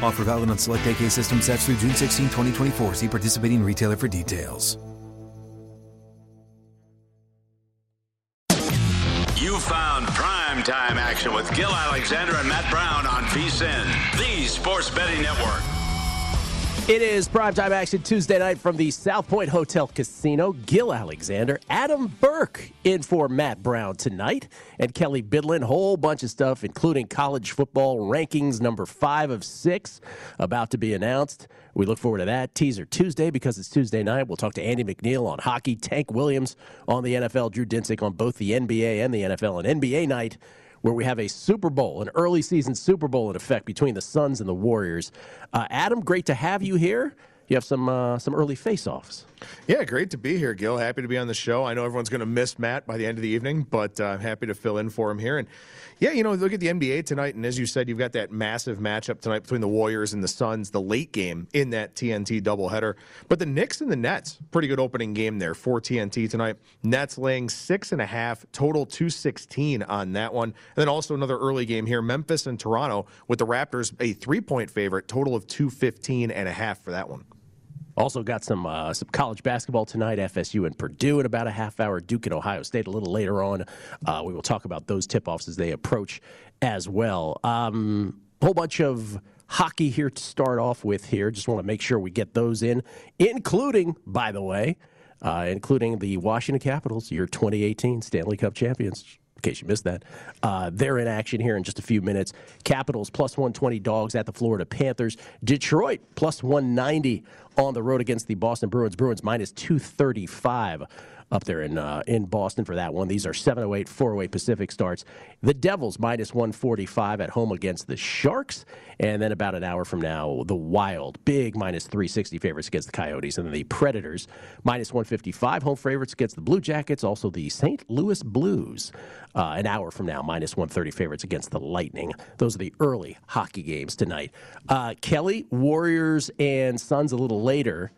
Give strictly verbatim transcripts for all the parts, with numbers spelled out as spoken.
Offer valid on select A K system sets through June sixteenth, twenty twenty-four. See participating retailer for details. You found primetime action with Gil Alexander and Matt Brown on V S I N, the Sports Betting Network. It is primetime action Tuesday night from the South Point Hotel Casino. Gil Alexander, Adam Burke in for Matt Brown tonight. And Kelly Bidlin, whole bunch of stuff, including college football rankings number five of six, about to be announced. We look forward to that. Teaser Tuesday, because it's Tuesday night. We'll talk to Andy McNeil on hockey, Tank Williams on the N F L, Drew Dinsick on both the N B A and the N F L. And N B A night, where we have a Super Bowl, an early season Super Bowl in effect between the Suns and the Warriors. Uh, Adam, great to have you here. You have some uh, some early face-offs. Yeah, great to be here, Gil. Happy to be on the show. I know everyone's going to miss Matt by the end of the evening, but uh, I'm happy to fill in for him here. And yeah, you know, look at the N B A tonight, and as you said, you've got that massive matchup tonight between the Warriors and the Suns, the late game in that T N T doubleheader. But the Knicks and the Nets, pretty good opening game there for T N T tonight. Nets laying six and a half, total two sixteen on that one. And then also another early game here, Memphis and Toronto, with the Raptors a three-point favorite, total of two fifteen and a half for that one. Also got some uh, some college basketball tonight, F S U and Purdue in about a half hour, Duke and Ohio State a little later on. Uh, we will talk about those tip-offs as they approach as well. Um, whole bunch of hockey here to start off with here. Just want to make sure we get those in, including, by the way, uh, including the Washington Capitals, your twenty eighteen Stanley Cup champions, in case you missed that. Uh, they're in action here in just a few minutes. Capitals plus one twenty dogs at the Florida Panthers. Detroit plus one ninety on the road against the Boston Bruins. Bruins minus two thirty-five up there in uh, in Boston for that one. These are seven oh eight, four oh eight Pacific starts. The Devils minus one forty-five at home against the Sharks. And then about an hour from now, the Wild, big minus three sixty favorites against the Coyotes. And then the Predators minus one fifty-five home favorites against the Blue Jackets. Also the Saint Louis Blues uh, an hour from now, minus one thirty favorites against the Lightning. Those are the early hockey games tonight. Uh, Kelly, Warriors and Suns a little later.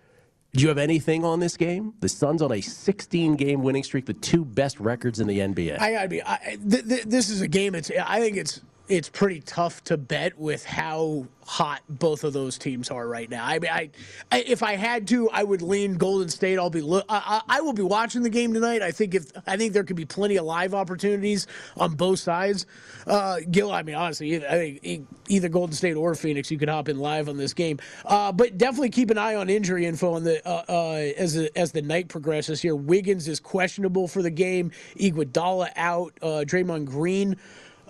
Do you have anything on this game? The Suns on a sixteen-game winning streak, the two best records in the N B A. I gotta be. I, th- th- this is a game. It's. I think it's. It's pretty tough to bet with how hot both of those teams are right now. I mean, I, I if I had to, I would lean Golden State. I'll be. Lo- I, I will be watching the game tonight. I think if I think there could be plenty of live opportunities on both sides. Uh, Gil, I mean, honestly, I think either Golden State or Phoenix, you could hop in live on this game. Uh, but definitely keep an eye on injury info on the uh, uh, as the, as the night progresses here. Wiggins is questionable for the game. Iguodala out. Uh, Draymond Green.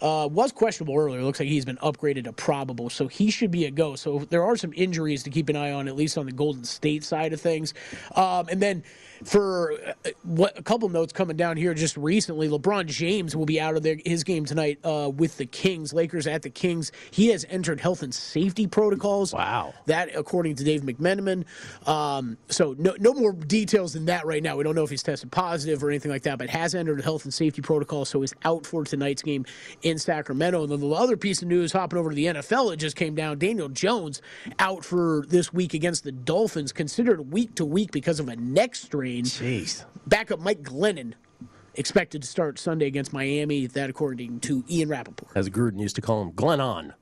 Uh, was questionable earlier. Looks like he's been upgraded to probable, so he should be a go. So there are some injuries to keep an eye on, at least on the Golden State side of things. Um, and then for what a couple notes coming down here just recently, LeBron James will be out of their, his game tonight uh, with the Kings, Lakers at the Kings. He has entered health and safety protocols. Wow. That, according to Dave McMenamin. Um, so no, no more details than that right now. We don't know if he's tested positive or anything like that, but has entered health and safety protocol, so is out for tonight's game in Sacramento. And then the other piece of news, hopping over to the N F L, it just came down. Daniel Jones out for this week against the Dolphins, considered week to week because of a neck strain. Jeez. Backup Mike Glennon expected to start Sunday against Miami, that according to Ian Rapoport. As Gruden used to call him, Glennon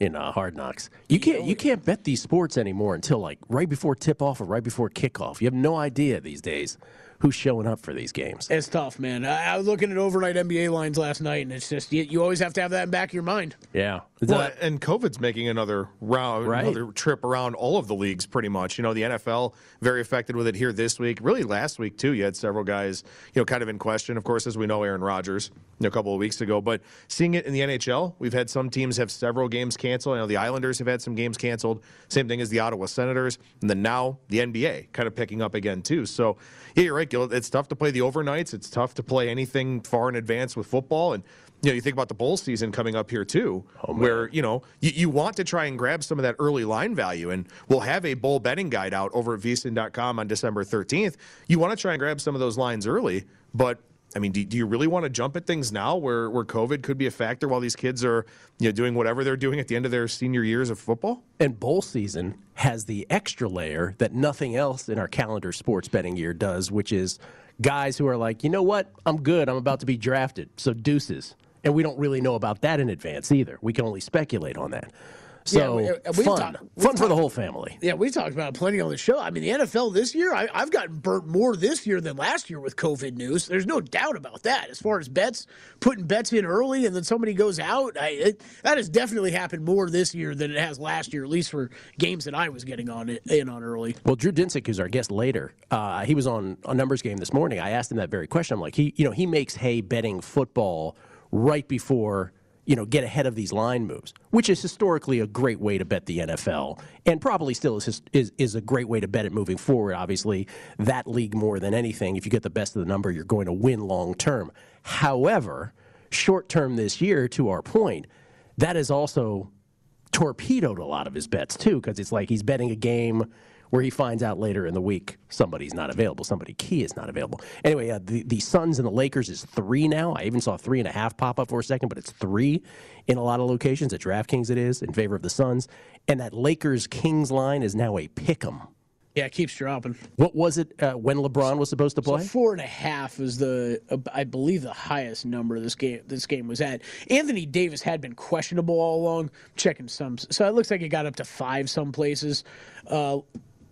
in uh, Hard Knocks. You can't you can't bet these sports anymore until like right before tip-off or right before kickoff. You have no idea these days who's showing up for these games. It's tough, man. I, I was looking at overnight N B A lines last night, and it's just, you, you always have to have that in the back of your mind. Yeah. Well, that, and COVID's making another round, right? another trip around all of the leagues pretty much. You know, the N F L, very affected with it here this week. Really last week, too, you had several guys, you know, kind of in question. Of course, as we know, Aaron Rodgers, you know, a couple of weeks ago. But seeing it in the N H L, we've had some teams have several games canceled. You know, the Islanders have had some games canceled. Same thing as the Ottawa Senators. And then now the N B A kind of picking up again, too. So, yeah, you're right. It's tough to play the overnights. It's tough to play anything far in advance with football. And, you know, you think about the bowl season coming up here, too, oh, where, you know, you, you want to try and grab some of that early line value. And we'll have a bowl betting guide out over at V S I N dot com on December thirteenth. You want to try and grab some of those lines early. But, I mean, do, do you really want to jump at things now where, where COVID could be a factor while these kids are, you know, doing whatever they're doing at the end of their senior years of football? And bowl season has the extra layer that nothing else in our calendar sports betting year does, which is guys who are like, you know what, I'm good, I'm about to be drafted, so deuces. And we don't really know about that in advance either. We can only speculate on that. So, yeah, we, we fun. Talk, fun talk, for the whole family. Yeah, we talked about it plenty on the show. I mean, the N F L this year, I, I've gotten burnt more this year than last year with COVID news. There's no doubt about that. As far as bets, putting bets in early and then somebody goes out, I, it, that has definitely happened more this year than it has last year, at least for games that I was getting on it, in on early. Well, Drew Dinsick, who's our guest later, uh, he was on a Numbers Game this morning. I asked him that very question. I'm like, he, you know, he makes hay betting football right before, you know, get ahead of these line moves, which is historically a great way to bet the N F L, and probably still is is, is a great way to bet it moving forward. Obviously, that league more than anything, if you get the best of the number, you're going to win long term. However, short term this year, to our point, that has also torpedoed a lot of his bets, too, because it's like he's betting a game where he finds out later in the week somebody's not available, somebody key is not available. Anyway, uh, the, the Suns and the Lakers is three now. I even saw three and a half pop up for a second, but it's three in a lot of locations. At DraftKings it is, in favor of the Suns. And that Lakers-Kings line is now a pick'em. Yeah, it keeps dropping. What was it uh, when LeBron was supposed to play? So four and a half was the, uh, I believe, the highest number this game this game was at. Anthony Davis had been questionable all along. Checking some, so it looks like it got up to five some places. Uh,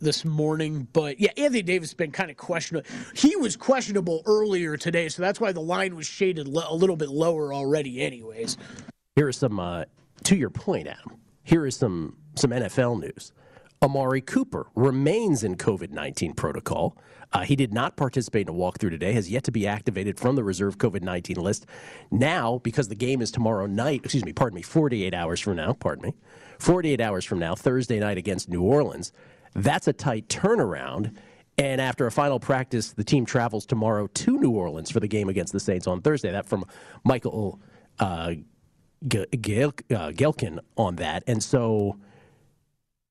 this morning, but yeah, Anthony Davis has been kind of questionable. He was questionable earlier today, so that's why the line was shaded lo- a little bit lower already anyways. Here is some, uh, to your point, Adam, here is some, some N F L news. Amari Cooper remains in COVID nineteen protocol. Uh, he did not participate in a walkthrough today, has yet to be activated from the reserve COVID nineteen list. Now, because the game is tomorrow night, excuse me, pardon me, forty-eight hours from now, pardon me, forty-eight hours from now, Thursday night against New Orleans, that's a tight turnaround, and after a final practice, the team travels tomorrow to New Orleans for the game against the Saints on Thursday. That from Michael uh, G- Gil- uh, Gelkin on that, and so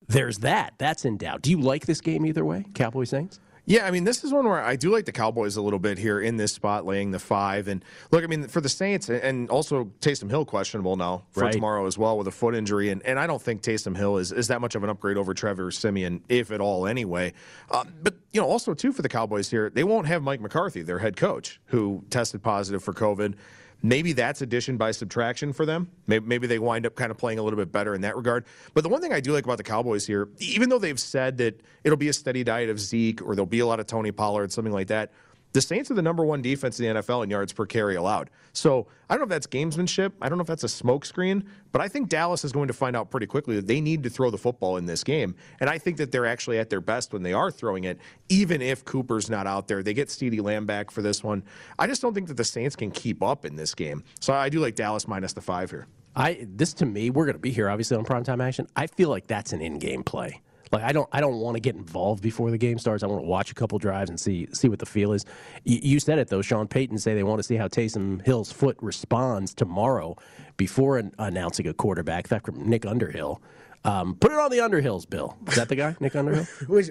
there's that. That's in doubt. Do you like this game either way, Cowboys-Saints? Yeah, I mean, this is one where I do like the Cowboys a little bit here in this spot, laying the five. And look, I mean, for the Saints, and also Taysom Hill questionable now for right. tomorrow as well with a foot injury. And, and I don't think Taysom Hill is, is that much of an upgrade over Trevor Siemian, if at all, anyway. Uh, but, you know, also, too, for the Cowboys here, they won't have Mike McCarthy, their head coach, who tested positive for COVID. Maybe that's addition by subtraction for them. Maybe, maybe they wind up kind of playing a little bit better in that regard. But the one thing I do like about the Cowboys here, even though they've said that it'll be a steady diet of Zeke or there'll be a lot of Tony Pollard, something like that, the Saints are the number one defense in the N F L in yards per carry allowed. So I don't know if that's gamesmanship. I don't know if that's a smokescreen. But I think Dallas is going to find out pretty quickly that they need to throw the football in this game. And I think that they're actually at their best when they are throwing it, even if Cooper's not out there. They get CeeDee Lamb back for this one. I just don't think that the Saints can keep up in this game. So I do like Dallas minus the five here. I This, to me, we're going to be here, obviously, on primetime action. I feel like that's an in-game play. Like I don't, I don't want to get involved before the game starts. I want to watch a couple drives and see see what the feel is. You, you said it though. Sean Payton say they want to see how Taysom Hill's foot responds tomorrow before an, announcing a quarterback. That from Nick Underhill. Um, put it on the Underhills, Bill. Is that the guy, Nick Underhill?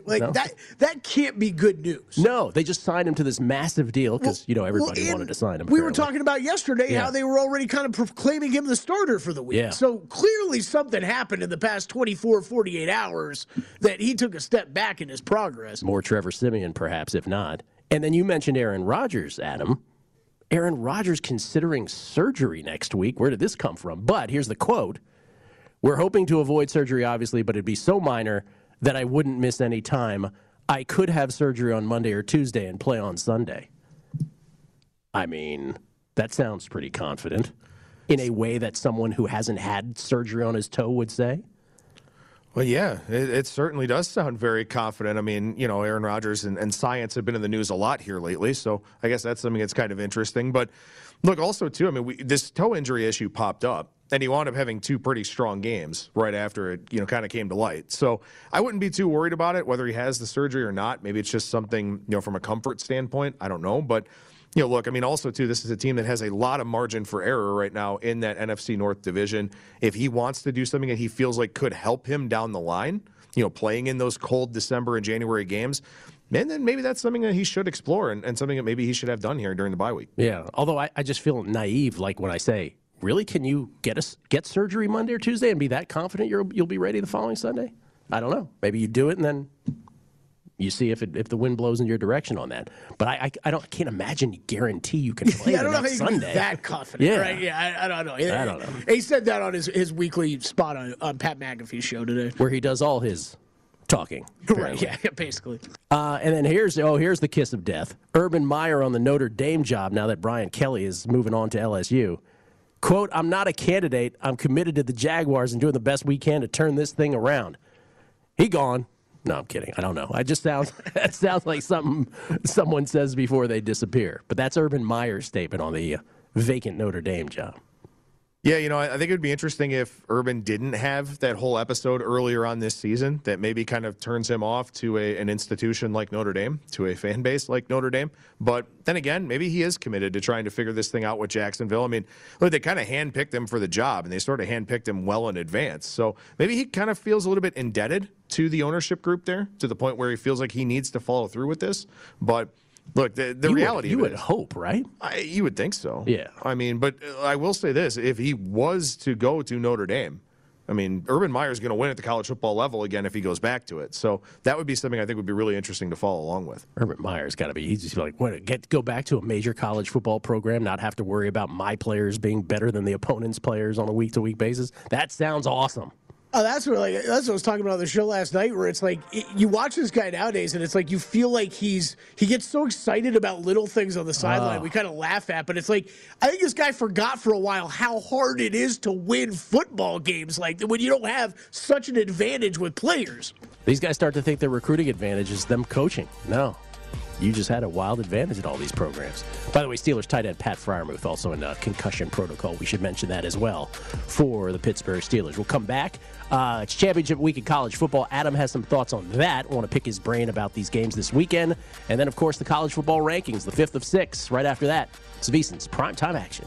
like no? that, that can't be good news. No, they just signed him to this massive deal because, well, you know, everybody well, wanted to sign him. We apparently. were talking about yesterday yeah. how they were already kind of proclaiming him the starter for the week. Yeah. So clearly something happened in the past twenty-four, forty-eight hours that he took a step back in his progress. More Trevor Siemian, perhaps, if not. And then you mentioned Aaron Rodgers, Adam. Aaron Rodgers considering surgery next week. Where did this come from? But here's the quote. We're hoping to avoid surgery, obviously, but it'd be so minor that I wouldn't miss any time. I could have surgery on Monday or Tuesday and play on Sunday. I mean, that sounds pretty confident in a way that someone who hasn't had surgery on his toe would say. Well, yeah, it, it certainly does sound very confident. I mean, you know, Aaron Rodgers and, and science have been in the news a lot here lately, so I guess that's something that's kind of interesting. But look, also, too, I mean, we, this toe injury issue popped up. And he wound up having two pretty strong games right after it, you know, kind of came to light. So I wouldn't be too worried about it, whether he has the surgery or not. Maybe it's just something, you know, from a comfort standpoint. I don't know. But, you know, look, I mean, also, too, this is a team that has a lot of margin for error right now in that N F C North division. If he wants to do something that he feels like could help him down the line, you know, playing in those cold December and January games, and then maybe that's something that he should explore and, and something that maybe he should have done here during the bye week. Yeah, although I, I just feel naive, like when I say, really, can you get a, get surgery Monday or Tuesday and be that confident you're, you'll be ready the following Sunday? I don't know. Maybe you do it and then you see if it, if the wind blows in your direction on that. But I I, I don't I can't imagine guarantee you can play yeah, I don't know how Sunday. You can be that confident, yeah. right? Yeah, I, I don't know. He, I don't know. He said that on his, his weekly spot on, on Pat McAfee's show today, where he does all his talking. Apparently. Right, yeah, basically. Uh, and then here's oh, here's the kiss of death. Urban Meyer on the Notre Dame job now that Brian Kelly is moving on to L S U. Quote, I'm not a candidate. I'm committed to the Jaguars and doing the best we can to turn this thing around. He gone. No, I'm kidding. I don't know. I just sound, that sounds like something someone says before they disappear. But that's Urban Meyer's statement on the uh, vacant Notre Dame job. Yeah, you know, I think it would be interesting if Urban didn't have that whole episode earlier on this season that maybe kind of turns him off to a, an institution like Notre Dame, to a fan base like Notre Dame. But then again, maybe he is committed to trying to figure this thing out with Jacksonville. I mean, look, they kind of handpicked him for the job, and they sort of handpicked him well in advance. So maybe he kind of feels a little bit indebted to the ownership group there, to the point where he feels like he needs to follow through with this. But look, the, the you reality would, you would hope, right? I, you would think so. Yeah. I mean, but I will say this. If he was to go to Notre Dame, I mean, Urban Meyer's going to win at the college football level again if he goes back to it. So that would be something I think would be really interesting to follow along with. Urban Meyer's got to be he's just like, what, get go back to a major college football program, not have to worry about my players being better than the opponent's players on a week-to-week basis? That sounds awesome. Oh, that's what, like, that's what I was talking about on the show last night, where it's like it, you watch this guy nowadays, and it's like you feel like he's he gets so excited about little things on the sideline. Oh. We kind of laugh at, but it's like I think this guy forgot for a while how hard it is to win football games like when you don't have such an advantage with players. These guys start to think their recruiting advantage is them coaching. No. You just had a wild advantage at all these programs. By the way, Steelers tight end Pat Friermuth also in uh, concussion protocol. We should mention that as well for the Pittsburgh Steelers. We'll come back. Uh, it's championship week in college football. Adam has some thoughts on that. Want to pick his brain about these games this weekend. And then, of course, the college football rankings, the fifth of six. Right after that, it's VSiN's primetime action.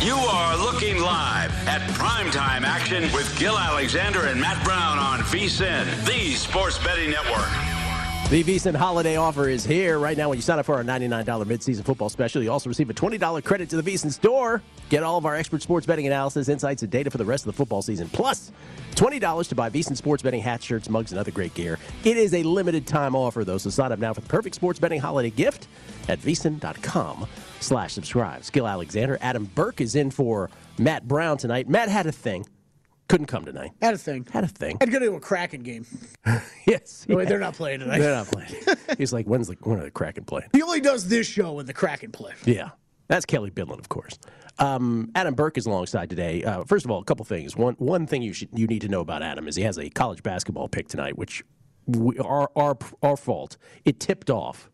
You are looking live at primetime action with Gil Alexander and Matt Brown on V S I N, the sports betting network. The V S I N holiday offer is here. Right now, when you sign up for our ninety-nine dollars midseason football special, you also receive a twenty dollars credit to the V S I N store. Get all of our expert sports betting analysis, insights, and data for the rest of the football season. Plus, twenty dollars to buy V S I N sports betting hats, shirts, mugs, and other great gear. It is a limited time offer, though, so sign up now for the perfect sports betting holiday gift at V S I N dot com. Slash subscribes. Gil Alexander. Adam Burke is in for Matt Brown tonight. Matt had a thing. Couldn't come tonight. Had a thing. Had a thing. I'd go to a Kraken game. Yes. Wait, yeah. They're not playing tonight. They're not playing. He's like, when's the, when are the Kraken playing? He only does this show when the Kraken play. Yeah. That's Kelly Bidlin, of course. Um, Adam Burke is alongside today. Uh, first of all, a couple things. One one thing you should you need to know about Adam is he has a college basketball pick tonight, which we, our, our our fault. It tipped off.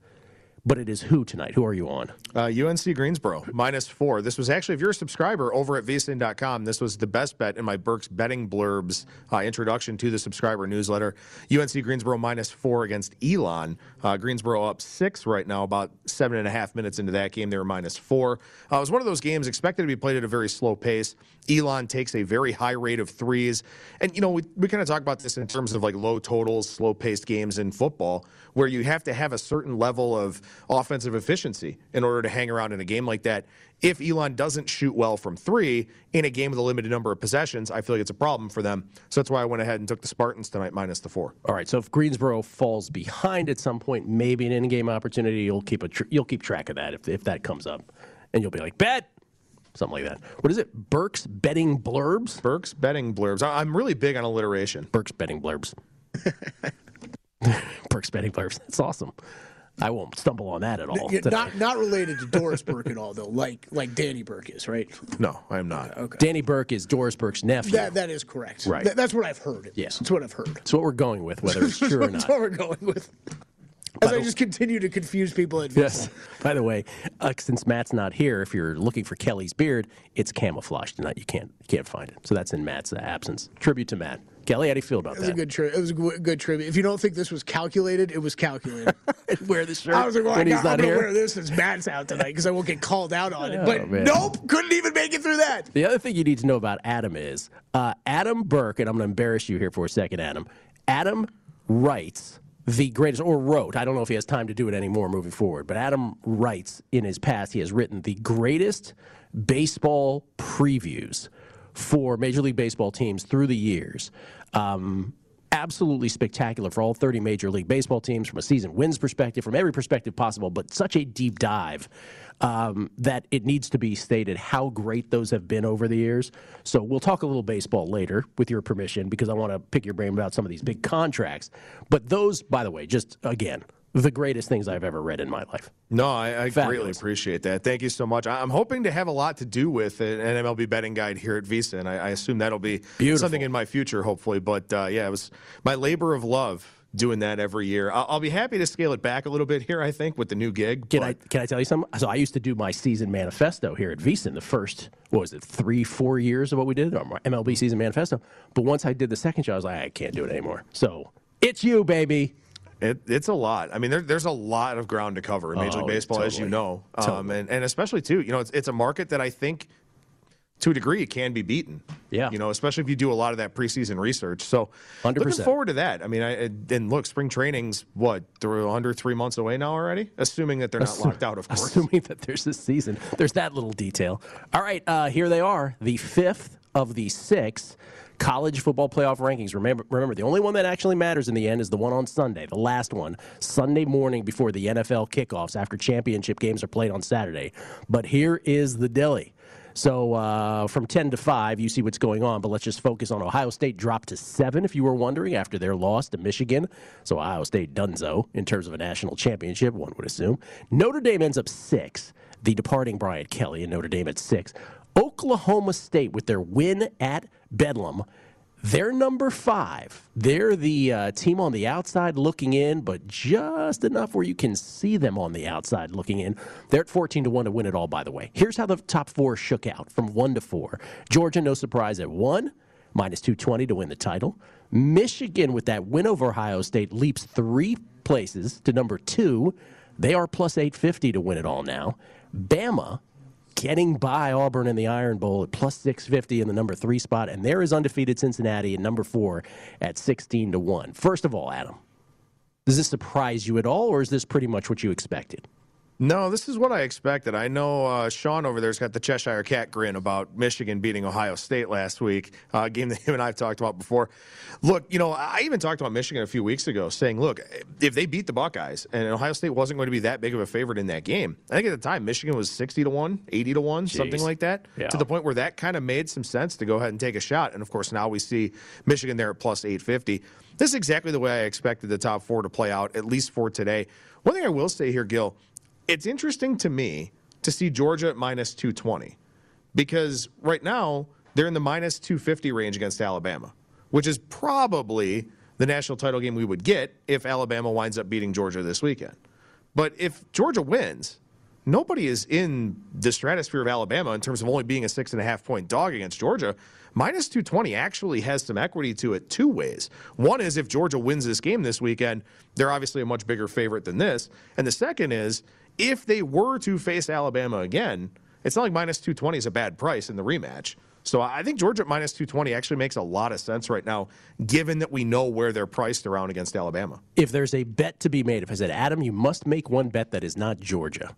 But it is who tonight? Who are you on? Uh, U N C Greensboro, minus four. This was actually, if you're a subscriber over at V S I N dot com, this was the best bet in my Burke's Betting Blurbs uh, introduction to the subscriber newsletter. U N C Greensboro minus four against Elon. Uh, Greensboro up six right now, about seven and a half minutes into that game. They were minus four. Uh, it was one of those games expected to be played at a very slow pace. Elon takes a very high rate of threes. And, you know, we, we kind of talk about this in terms of like low totals, slow-paced games in football, where you have to have a certain level of offensive efficiency in order to hang around in a game like that. If Elon doesn't shoot well from three in a game with a limited number of possessions, I feel like it's a problem for them. So that's why I went ahead and took the Spartans tonight minus the four. All right, so if Greensboro falls behind at some point, maybe an in-game opportunity, you'll keep a tr- you'll keep track of that if if that comes up. And you'll be like, bet! Something like that. What is it? Burke's Betting Blurbs? Burke's Betting Blurbs. I- I'm really big on alliteration. Burke's Betting Blurbs. Burke's Betting Blurbs. That's awesome. I won't stumble on that at all. Today. Not not related to Doris Burke at all, though, like like Danny Burke is, right? No, I am not. Okay. Danny Burke is Doris Burke's nephew. That, that is correct. Right. That, that's what I've heard. Yes. Yeah. That's what I've heard. It's what we're going with, whether it's true or not. That's what we're going with. As I just continue to confuse people at this. Yes. By the way, uh, since Matt's not here, if you're looking for Kelly's beard, it's camouflaged tonight. You can't you can't find it. So that's in Matt's absence. Tribute to Matt. Kelly, how do you feel about that? It was that? a good tribute. It was a good, good tribute. If you don't think this was calculated, it was calculated. Wear the shirt. I was like, well, I'm going to wear this since Matt's out tonight because I won't get called out on it. Oh, but man. Nope, couldn't even make it through that. The other thing you need to know about Adam is uh, Adam Burke, and I'm going to embarrass you here for a second, Adam. Adam writes the greatest, or wrote, I don't know if he has time to do it anymore moving forward, but Adam writes in his past, he has written the greatest baseball previews for Major League Baseball teams through the years. Um, absolutely spectacular for all thirty Major League Baseball teams from a season wins perspective, from every perspective possible, but such a deep dive um, that it needs to be stated how great those have been over the years. So we'll talk a little baseball later, with your permission, because I want to pick your brain about some of these big contracts. But those, by the way, just again, the greatest things I've ever read in my life. No, I, I greatly appreciate that. Thank you so much. I'm hoping to have a lot to do with an M L B betting guide here at V S I N. I, I assume that'll be Beautiful. something in my future, hopefully. But, uh, yeah, it was my labor of love doing that every year. I'll, I'll be happy to scale it back a little bit here, I think, with the new gig. Can, but... I, can I tell you something? So I used to do my season manifesto here at V S I N, the first, what was it, three, four years of what we did, our M L B season manifesto. But once I did the second show, I was like, I can't do it anymore. So it's you, baby. It, it's a lot. I mean, there, there's a lot of ground to cover in Major oh, League Baseball, totally. as you know. Um, totally. and, and especially, too, you know, it's, it's a market that I think to a degree, it can be beaten. Yeah. You know, especially if you do a lot of that preseason research. So one hundred percent. Looking forward to that. I mean, I and look, spring training's, what, through under three months away now already? Assuming that they're not assuming, locked out, of course. Assuming that there's this season. There's that little detail. All right, uh, here they are, the fifth of the six college football playoff rankings. Remember, remember, the only one that actually matters in the end is the one on Sunday, the last one, Sunday morning before the N F L kickoffs after championship games are played on Saturday. But here is the Dilly. So uh, from ten to five, you see what's going on, but let's just focus on Ohio State dropped to seven, if you were wondering, after their loss to Michigan. So Ohio State dunzo in terms of a national championship, one would assume. Notre Dame ends up six, the departing Brian Kelly and Notre Dame at six. Oklahoma State, with their win at Bedlam, they're number five. They're the uh, team on the outside looking in, but just enough where you can see them on the outside looking in. They're at fourteen to one to win it all, by the way. Here's how the top four shook out from one to four. Georgia, no surprise, at one, minus two twenty to win the title. Michigan, with that win over Ohio State, leaps three places to number two. They are plus eight fifty to win it all now. Bama, getting by Auburn in the Iron Bowl at plus six fifty in the number three spot, and there is undefeated Cincinnati at number four at sixteen to one. First of all, Adam, does this surprise you at all, or is this pretty much what you expected? No, this is what I expected. I know uh, Sean over there's got the Cheshire Cat grin about Michigan beating Ohio State last week, uh, a game that him and I have talked about before. Look, you know, I even talked about Michigan a few weeks ago saying, look, if they beat the Buckeyes and Ohio State wasn't going to be that big of a favorite in that game, I think at the time Michigan was sixty to one, eighty to one, Jeez. Something like that, yeah. to the point where that kind of made some sense to go ahead and take a shot. And, of course, now we see Michigan there at plus eight fifty. This is exactly the way I expected the top four to play out, at least for today. One thing I will say here, Gil, it's interesting to me to see Georgia at minus two twenty because right now they're in the minus two fifty range against Alabama, which is probably the national title game we would get if Alabama winds up beating Georgia this weekend. But if Georgia wins, nobody is in the stratosphere of Alabama in terms of only being a six and a half point dog against Georgia. minus two twenty actually has some equity to it two ways. One is if Georgia wins this game this weekend, they're obviously a much bigger favorite than this. And the second is if they were to face Alabama again, it's not like minus two twenty is a bad price in the rematch. So I think Georgia at minus two twenty actually makes a lot of sense right now, given that we know where they're priced around against Alabama. If there's a bet to be made, if I said, Adam, you must make one bet that is not Georgia,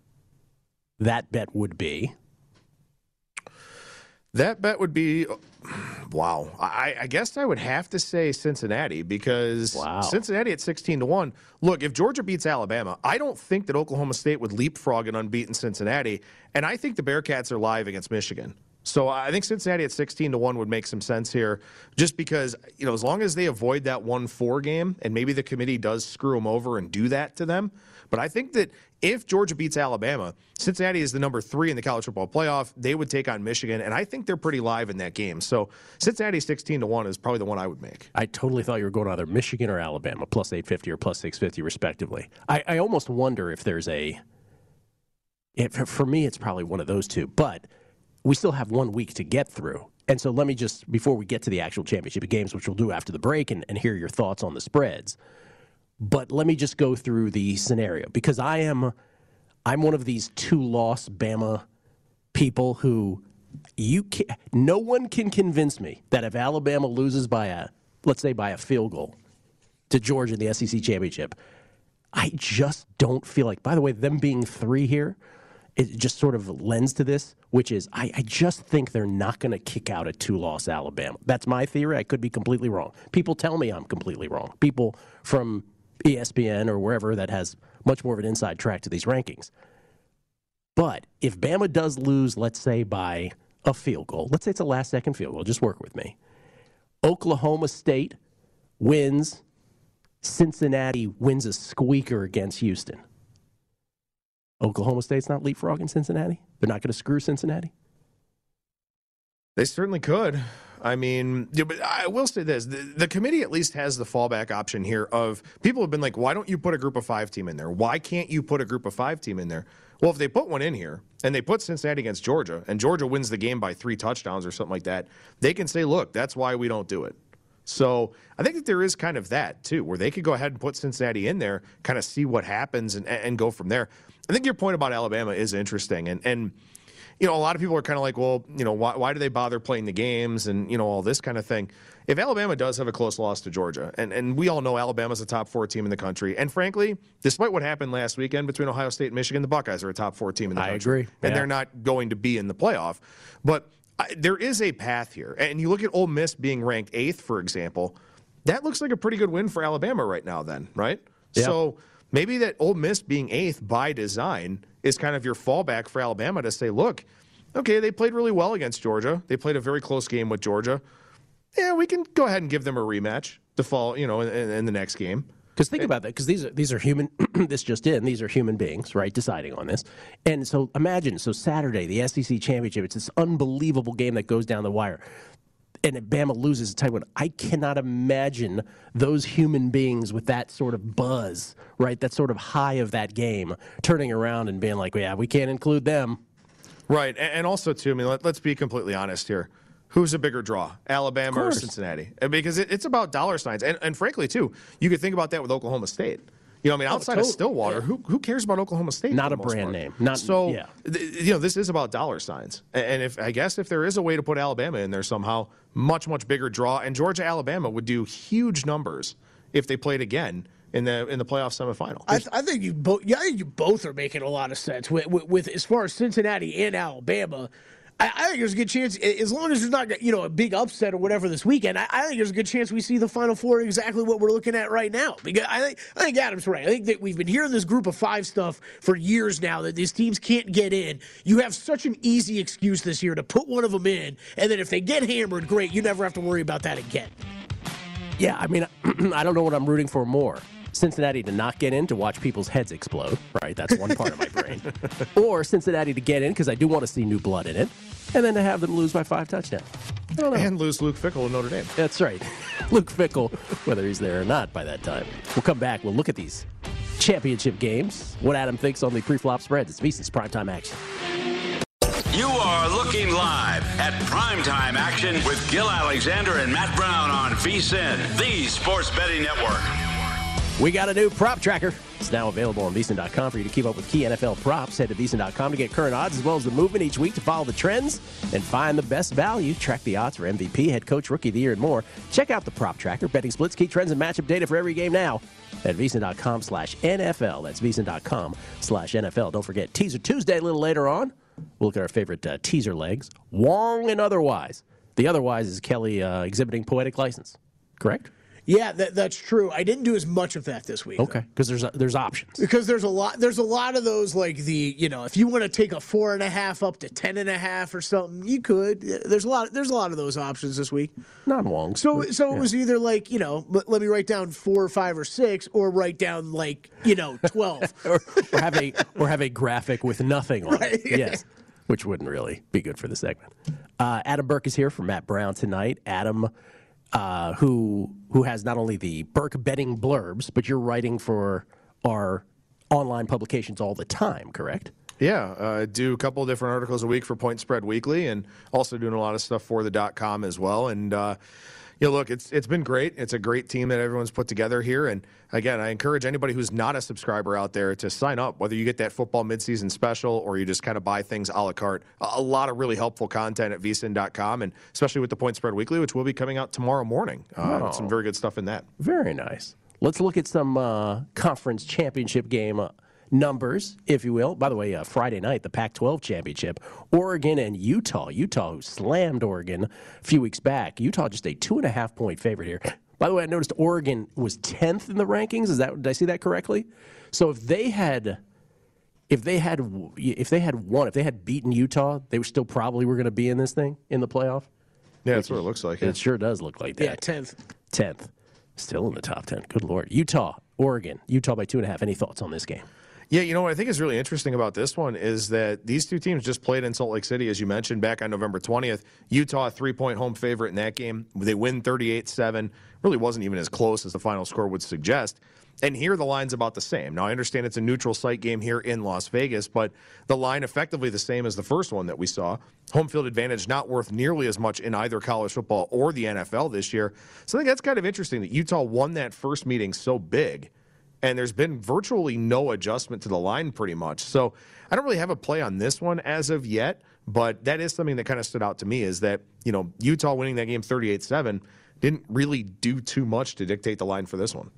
that bet would be? That bet would be, wow. I, I guess I would have to say Cincinnati because wow. Cincinnati at sixteen to one. Look, if Georgia beats Alabama, I don't think that Oklahoma State would leapfrog an unbeaten Cincinnati. And I think the Bearcats are live against Michigan. So I think Cincinnati at sixteen to one would make some sense here just because, you know, as long as they avoid that one four game and maybe the committee does screw them over and do that to them. But I think that if Georgia beats Alabama, Cincinnati is the number three in the college football playoff. They would take on Michigan, and I think they're pretty live in that game. So Cincinnati sixteen to one is probably the one I would make. I totally thought you were going either Michigan or Alabama, plus eight fifty or plus six fifty, respectively. I, I almost wonder if there's a it, – for me, it's probably one of those two. But we still have one week to get through. And so let me just – before we get to the actual championship games, which we'll do after the break, and, and hear your thoughts on the spreads – but let me just go through the scenario because I am I'm one of these two-loss Bama people who you can, no one can convince me that if Alabama loses by a, let's say by a field goal to Georgia in the S E C championship, I just don't feel like, by the way, them being three here, it just sort of lends to this, which is I, I just think they're not going to kick out a two-loss Alabama. That's my theory. I could be completely wrong. People tell me I'm completely wrong. People from E S P N or wherever that has much more of an inside track to these rankings. But if Bama does lose, let's say, by a field goal, let's say it's a last-second field goal, just work with me. Oklahoma State wins. Cincinnati wins a squeaker against Houston. Oklahoma State's not leapfrogging Cincinnati? They're not going to screw Cincinnati? They certainly could. I mean, but I will say this. The, the committee at least has the fallback option here of people have been like, why don't you put a group of five team in there? Why can't you put a group of five team in there? Well, if they put one in here and they put Cincinnati against Georgia and Georgia wins the game by three touchdowns or something like that, they can say, look, that's why we don't do it. So I think that there is kind of that, too, where they could go ahead and put Cincinnati in there, kind of see what happens and, and go from there. I think your point about Alabama is interesting. And, and you know, a lot of people are kind of like, well, you know, why, why do they bother playing the games and, you know, all this kind of thing. If Alabama does have a close loss to Georgia, and, and we all know Alabama's a top four team in the country, and frankly, despite what happened last weekend between Ohio State and Michigan, the Buckeyes are a top four team in the I country. I agree. And yeah. they're not going to be in the playoff. But I, there is a path here. And you look at Ole Miss being ranked eighth, for example, that looks like a pretty good win for Alabama right now then, right? Yeah. So maybe that Ole Miss being eighth by design is kind of your fallback for Alabama to say, look, okay, they played really well against Georgia. They played a very close game with Georgia. Yeah, we can go ahead and give them a rematch to fall, you know, in, in the next game. Because think about that, because these are these are human. This just in, these are human beings, right? Deciding on this, and so imagine. So Saturday, the S E C championship. It's this unbelievable game that goes down the wire, and if Bama loses a tight one, I cannot imagine those human beings with that sort of buzz, right? That sort of high of that game, turning around and being like, "Yeah, we can't include them." Right, and also too. I mean, let's be completely honest here. Who's a bigger draw, Alabama or Cincinnati? Because it, it's about dollar signs. And, and frankly, too, you could think about that with Oklahoma State. You know, I mean, outside oh, totally. of Stillwater, yeah. who who cares about Oklahoma State? Not a brand part? name. Not so. Yeah. Th- you know, this is about dollar signs. And if I guess if there is a way to put Alabama in there somehow, much much bigger draw. And Georgia, Alabama would do huge numbers if they played again in the in the playoff semifinal. I, th- I think you both. Yeah, I think you both are making a lot of sense with, with, with as far as Cincinnati and Alabama. I think there's a good chance, as long as there's not, you know, a big upset or whatever this weekend, I think there's a good chance we see the Final Four exactly what we're looking at right now. Because I think I think Adam's right. I think that we've been hearing this group of five stuff for years now, that these teams can't get in. You have such an easy excuse this year to put one of them in, and then if they get hammered, great, you never have to worry about that again. Yeah, I mean, I don't know what I'm rooting for more. Cincinnati to not get in to watch people's heads explode, right? That's one part of my brain. Or Cincinnati to get in because I do want to see new blood in it, and then to have them lose by five touchdowns. I don't know. And lose Luke Fickell in Notre Dame. That's right. Luke Fickell, whether he's there or not by that time. We'll come back. We'll look at these championship games, what Adam thinks on the pre-flop spreads. It's VSiN's Primetime Action. You are looking live at Primetime Action with Gil Alexander and Matt Brown on VSiN, the Sports Betting Network. We got a new prop tracker. It's now available on V S I N dot com for you to keep up with key N F L props. Head to V S I N dot com to get current odds as well as the movement each week to follow the trends and find the best value. Track the odds for M V P, head coach, rookie of the year, and more. Check out the prop tracker, betting splits, key trends, and matchup data for every game now at V S I N dot com slash N F L. That's V S I N dot com slash N F L. Don't forget, Teaser Tuesday a little later on. We'll look at our favorite uh, teaser legs, Wong and otherwise. The otherwise is Kelly uh, exhibiting poetic license, correct? Yeah, that, that's true. I didn't do as much of that this week. Okay, because there's a, there's options. Because there's a lot there's a lot of those, like the, you know, if you want to take a four and a half up to ten and a half or something, you could. There's a lot there's a lot of those options this week. Not long. So so yeah. It was either like, you know, let, let me write down four or five or six, or write down like, you know, twelve, or, or have a or have a graphic with nothing on right? it. Yes. Which wouldn't really be good for the segment. Uh, Adam Burke is here for Matt Brown tonight. Adam. Uh, who who has not only the Burke betting blurbs, but you're writing for our online publications all the time, correct? Yeah, I uh, do a couple of different articles a week for Point Spread Weekly, and also doing a lot of stuff for the dot com as well. And uh, you know, look, it's it's been great. It's a great team that everyone's put together here. And again, I encourage anybody who's not a subscriber out there to sign up. Whether you get that football midseason special or you just kind of buy things a la carte, a lot of really helpful content at V S I N dot com, and especially with the Point Spread Weekly, which will be coming out tomorrow morning. Uh, oh, some very good stuff in that. Very nice. Let's look at some uh, conference championship game uh, numbers, if you will. By the way, uh, Friday night, the Pac twelve championship, Oregon and Utah. Utah, who slammed Oregon a few weeks back. Utah just a two and a half point favorite here. By the way, I noticed Oregon was tenth in the rankings. Is that, did I see that correctly? So if they had, if they had, if they had won, if they had beaten Utah, they were still probably were going to be in this thing in the playoff. Yeah, that's what it looks like. It yeah. sure does look like that. Yeah, tenth, tenth, still in the top ten. Good Lord, Utah, Oregon, Utah by two and a half. Any thoughts on this game? Yeah, you know what I think is really interesting about this one is that these two teams just played in Salt Lake City, as you mentioned, back on November twentieth. Utah, a three-point home favorite in that game. They win thirty-eight seven. Really wasn't even as close as the final score would suggest. And here the line's about the same. Now, I understand it's a neutral site game here in Las Vegas, but the line effectively the same as the first one that we saw. Home field advantage not worth nearly as much in either college football or the N F L this year. So I think that's kind of interesting that Utah won that first meeting so big. and there's been virtually no adjustment to the line pretty much. So I don't really have a play on this one as of yet, but that is something that kind of stood out to me, is that, you know, Utah winning that game thirty-eight seven didn't really do too much to dictate the line for this one.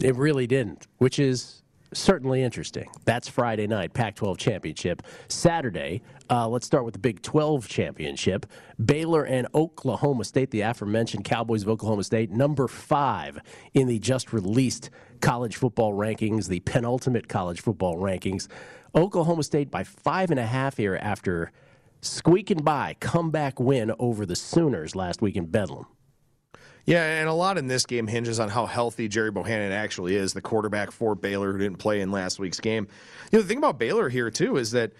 It really didn't, which is certainly interesting. That's Friday night, Pac twelve Championship. Saturday, uh, let's start with the Big twelve Championship. Baylor and Oklahoma State, the aforementioned Cowboys of Oklahoma State, number five in the just-released college football rankings, the penultimate college football rankings. Oklahoma State by five and a half here after squeaking by comeback win over the Sooners last week in Bedlam. Yeah, and a lot in this game hinges on how healthy Jerry Bohannon actually is, the quarterback for Baylor who didn't play in last week's game. You know, the thing about Baylor here, too, is that,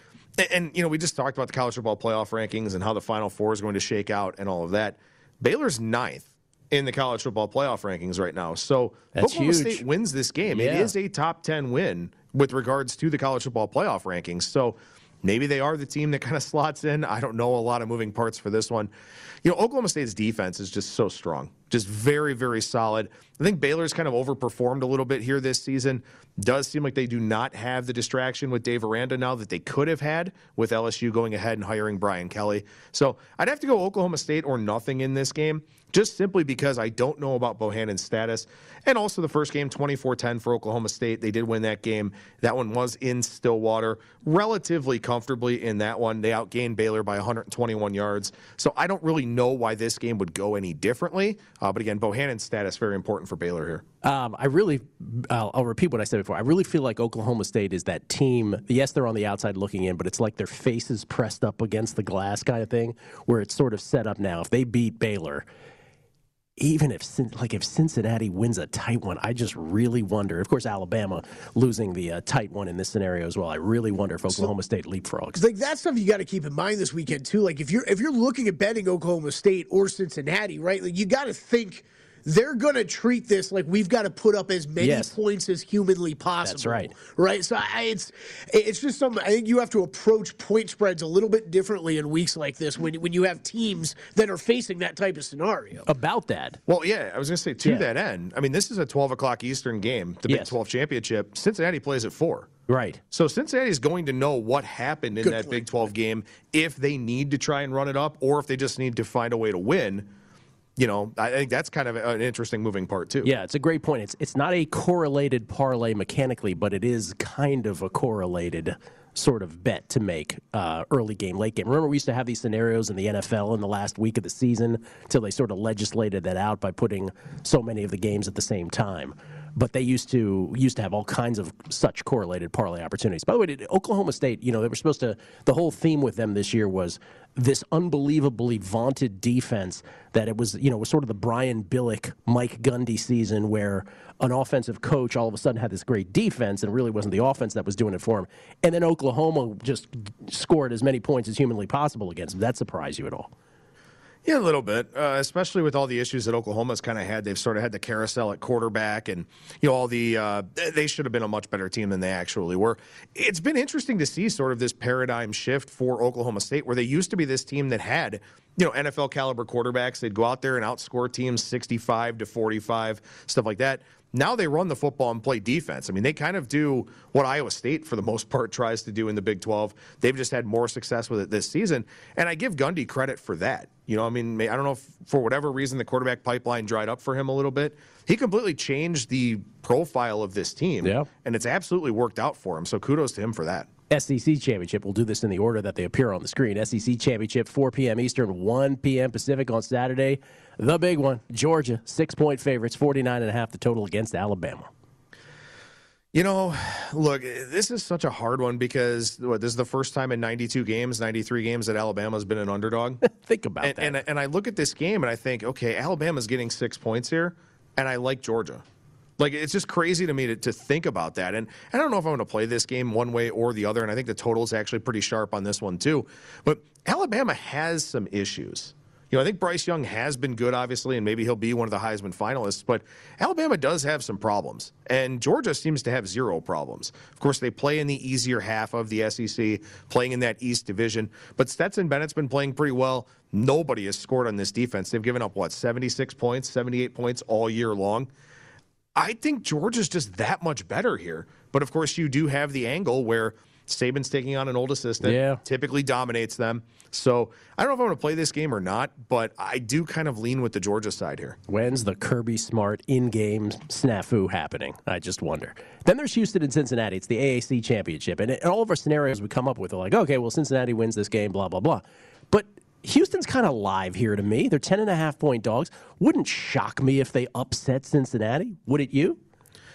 and, you know, we just talked about the college football playoff rankings and how the Final Four is going to shake out and all of that. Baylor's ninth in the college football playoff rankings right now. So that's Oklahoma huge. State wins this game. Yeah. It is a top ten win with regards to the college football playoff rankings. So maybe they are the team that kind of slots in. I don't know, a lot of moving parts for this one. You know, Oklahoma State's defense is just so strong, just very, very solid. I think Baylor's kind of overperformed a little bit here this season. Does seem like they do not have the distraction with Dave Aranda now that they could have had with L S U going ahead and hiring Brian Kelly. So I'd have to go Oklahoma State or nothing in this game, just simply because I don't know about Bohannon's status. And also the first game, twenty-four ten for Oklahoma State. They did win that game. That one was in Stillwater, relatively comfortably in that one. They outgained Baylor by one hundred twenty-one yards. So I don't really know why this game would go any differently. Uh, but again, Bohannon's status, very important for Baylor here. Um, I really, I'll, I'll repeat what I said before. I really feel like Oklahoma State is that team. Yes, they're on the outside looking in, but it's like their faces pressed up against the glass kind of thing, where it's sort of set up now. If they beat Baylor, even if like if Cincinnati wins a tight one, I just really wonder. Of course, Alabama losing the uh, tight one in this scenario as well. I really wonder if Oklahoma so, State leapfrogs. Like, that's stuff you got to keep in mind this weekend too. Like if you're if you're looking at betting Oklahoma State or Cincinnati, right? Like you got to think they're going to treat this like we've got to put up as many yes. points as humanly possible. That's right. Right? So I, it's it's just something, I think you have to approach point spreads a little bit differently in weeks like this when, when you have teams that are facing that type of scenario. About that. Well, yeah, I was going to say to yeah. that end, I mean, this is a twelve o'clock Eastern game, the yes. Big twelve Championship. Cincinnati plays at four. Right. So Cincinnati is going to know what happened in Good that point. Big twelve game if they need to try and run it up or if they just need to find a way to win. You know, I think that's kind of an interesting moving part, too. Yeah, it's a great point. It's it's not a correlated parlay mechanically, but it is kind of a correlated sort of bet to make uh, early game, late game. Remember, we used to have these scenarios in the N F L in the last week of the season until they sort of legislated that out by putting so many of the games at the same time. But they used to used to have all kinds of such correlated parlay opportunities. By the way, did Oklahoma State, you know, they were supposed to, the whole theme with them this year was this unbelievably vaunted defense that it was, you know, was sort of the Brian Billick, Mike Gundy season where an offensive coach all of a sudden had this great defense and really wasn't the offense that was doing it for him. And then Oklahoma just scored as many points as humanly possible against them. That surprised you at all? Yeah, a little bit, uh, especially with all the issues that Oklahoma's kind of had. They've sort of had the carousel at quarterback and, you know, all the uh, – they should have been a much better team than they actually were. It's been interesting to see sort of this paradigm shift for Oklahoma State where they used to be this team that had, you know, N F L-caliber quarterbacks. They'd go out there and outscore teams sixty-five to forty-five, stuff like that. Now they run the football and play defense. I mean, they kind of do what Iowa State, for the most part, tries to do in the Big twelve. They've just had more success with it this season, and I give Gundy credit for that. You know, I mean, I don't know if for whatever reason the quarterback pipeline dried up for him a little bit. He completely changed the profile of this team, yeah. and it's absolutely worked out for him, so kudos to him for that. S E C Championship. We'll do this in the order that they appear on the screen. S E C Championship, four p.m. Eastern, one p.m. Pacific on Saturday. The big one, Georgia, six-point favorites, forty-nine and a half the total against Alabama. You know, look, this is such a hard one because what, this is the first time in ninety-two games, ninety-three games that Alabama's been an underdog. Think about and, that. And, and I look at this game and I think, okay, Alabama's getting six points here, and I like Georgia. Like, it's just crazy to me to, to think about that. And I don't know if I'm going to play this game one way or the other, and I think the total's actually pretty sharp on this one too. But Alabama has some issues. You know, I think Bryce Young has been good, obviously, and maybe he'll be one of the Heisman finalists, but Alabama does have some problems, and Georgia seems to have zero problems. Of course, they play in the easier half of the S E C, playing in that East Division, but Stetson Bennett's been playing pretty well. Nobody has scored on this defense. They've given up, what, seventy-six points, seventy-eight points all year long. I think Georgia's just that much better here. But, of course, you do have the angle where Saban's taking on an old assistant, yeah. typically dominates them. So I don't know if I'm going to play this game or not, but I do kind of lean with the Georgia side here. When's the Kirby Smart in-game snafu happening? I just wonder. Then there's Houston and Cincinnati. It's the A A C championship. And all of our scenarios we come up with are like, okay, well, Cincinnati wins this game, blah, blah, blah. But Houston's kind of live here to me. They're ten and a half point dogs. Wouldn't shock me if they upset Cincinnati. Would it you?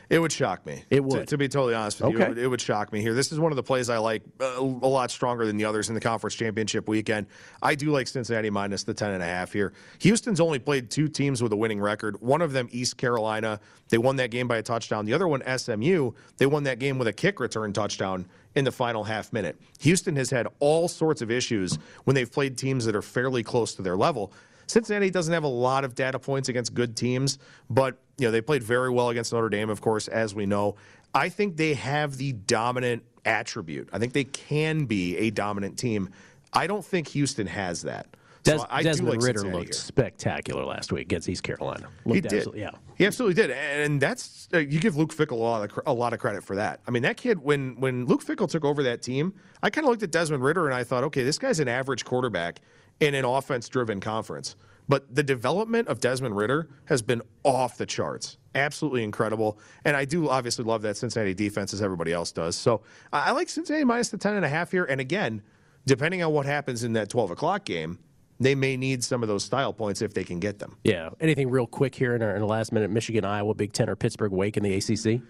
It would shock me. It would. To, to be totally honest with okay. you, it would shock me here. This is one of the plays I like a lot stronger than the others in the conference championship weekend. I do like Cincinnati minus the ten and a half here. Houston's only played two teams with a winning record. One of them, East Carolina. They won that game by a touchdown. The other one, S M U. They won that game with a kick return touchdown in the final half minute. Houston has had all sorts of issues when they've played teams that are fairly close to their level. Cincinnati doesn't have a lot of data points against good teams, but you know they played very well against Notre Dame, of course, as we know. I think they have the dominant attribute. I think they can be a dominant team. I don't think Houston has that. Des- so I Desmond do like Ridder Cincinnati looked here. Spectacular last week against East Carolina. Looked he did. Absolutely, yeah. He absolutely did. And that's uh, you give Luke Fickell a lot, of cr- a lot of credit for that. I mean, that kid, when, when Luke Fickell took over that team, I kind of looked at Desmond Ridder and I thought, okay, this guy's an average quarterback in an offense-driven conference. But the development of Desmond Ridder has been off the charts. Absolutely incredible. And I do obviously love that Cincinnati defense, as everybody else does. So I like Cincinnati minus the ten and a half here. And again, depending on what happens in that twelve o'clock game, they may need some of those style points if they can get them. Yeah. Anything real quick here in our in the last minute, Michigan, Iowa, Big Ten, or Pittsburgh, Wake in the A C C?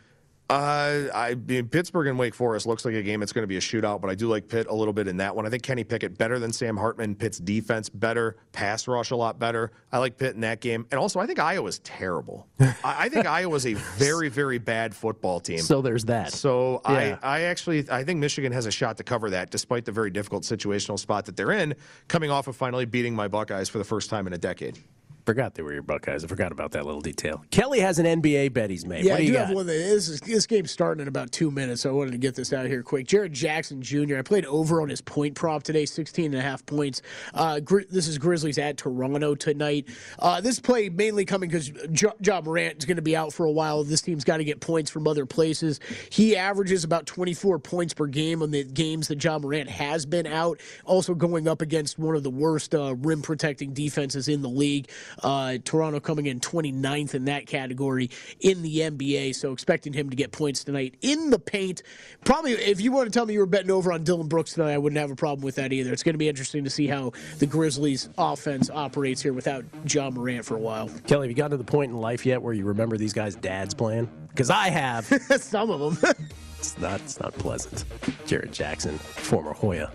Uh, I mean, Pittsburgh and Wake Forest looks like a game. It's going to be a shootout, but I do like Pitt a little bit in that one. I think Kenny Pickett better than Sam Hartman. Pitt's defense better, pass rush a lot better. I like Pitt in that game. And also, I think Iowa's terrible. I think Iowa's a very, very bad football team. So there's that. So yeah. I, I actually, I think Michigan has a shot to cover that, despite the very difficult situational spot that they're in, coming off of finally beating my Buckeyes for the first time in a decade. Forgot they were your Buckeyes. I forgot about that little detail. Kelly has an N B A bet he's made. Yeah, what do you I do got? Have one. This, is, this game's starting in about two minutes, so I wanted to get this out here quick. Jared Jackson Junior, I played over on his point prop today, sixteen and a half points. Uh, Gri- this is Grizzlies at Toronto tonight. Uh, this play mainly coming because Ja Ja Morant is going to be out for a while. This team's got to get points from other places. He averages about twenty-four points per game on the games that Ja Morant has been out, also going up against one of the worst uh, rim-protecting defenses in the league. Uh, Toronto coming in twenty-ninth in that category in the N B A, so expecting him to get points tonight in the paint. Probably, if you want to tell me you were betting over on Dillon Brooks tonight, I wouldn't have a problem with that either. It's going to be interesting to see how the Grizzlies' offense operates here without Ja Morant for a while. Kelly, have you gotten to the point in life yet where you remember these guys' dads playing? Because I have. Some of them. It's not, it's not pleasant. Jared Jackson, former Hoya.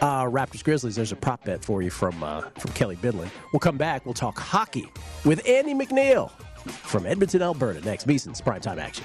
Uh, Raptors Grizzlies, there's a prop bet for you from uh, from Kelly Bidlin. We'll come back. We'll talk hockey with Andy McNeil from Edmonton, Alberta. Next, VSiN's Primetime Action.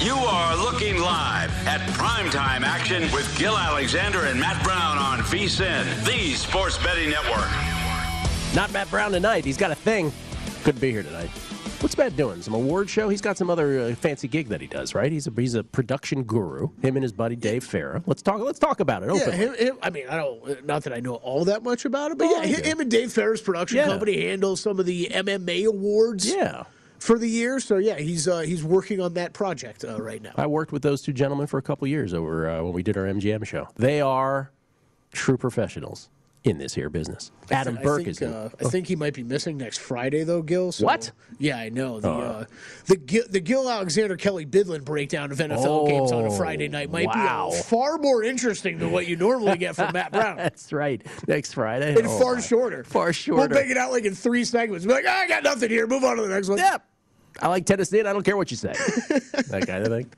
You are looking live at primetime action with Gil Alexander and Matt Brown on V S I N, the sports betting network. Not Matt Brown tonight. He's got a thing. Couldn't be here tonight. What's Matt doing? Some award show? He's got some other uh, fancy gig that he does, right? He's a he's a production guru. Him and his buddy Dave Farah. Let's talk. Let's talk about it. Open. Yeah, him, him, I mean, I don't. Not that I know all that much about it, but no, yeah, him, him and Dave Farah's production yeah. company handles some of the M M A awards. Yeah. For the year, so yeah, he's uh, he's working on that project uh, right now. I worked with those two gentlemen for a couple years over uh, when we did our M G M show. They are true professionals in this here business. Adam I th- Burke I think, is in. Uh, I think he might be missing next Friday, though, Gil. So, what? Yeah, I know. The, uh, uh, the, the Gil Alexander Kelly Bidlin breakdown of N F L oh, games on a Friday night might wow. be uh, far more interesting than what you normally get from Matt Brown. That's right. Next Friday. And oh, far my. shorter. Far shorter. We'll make it out like in three segments. Be like, oh, I got nothing here. Move on to the next one. Yep. I like Tennessee, and I don't care what you say. That kind of thing.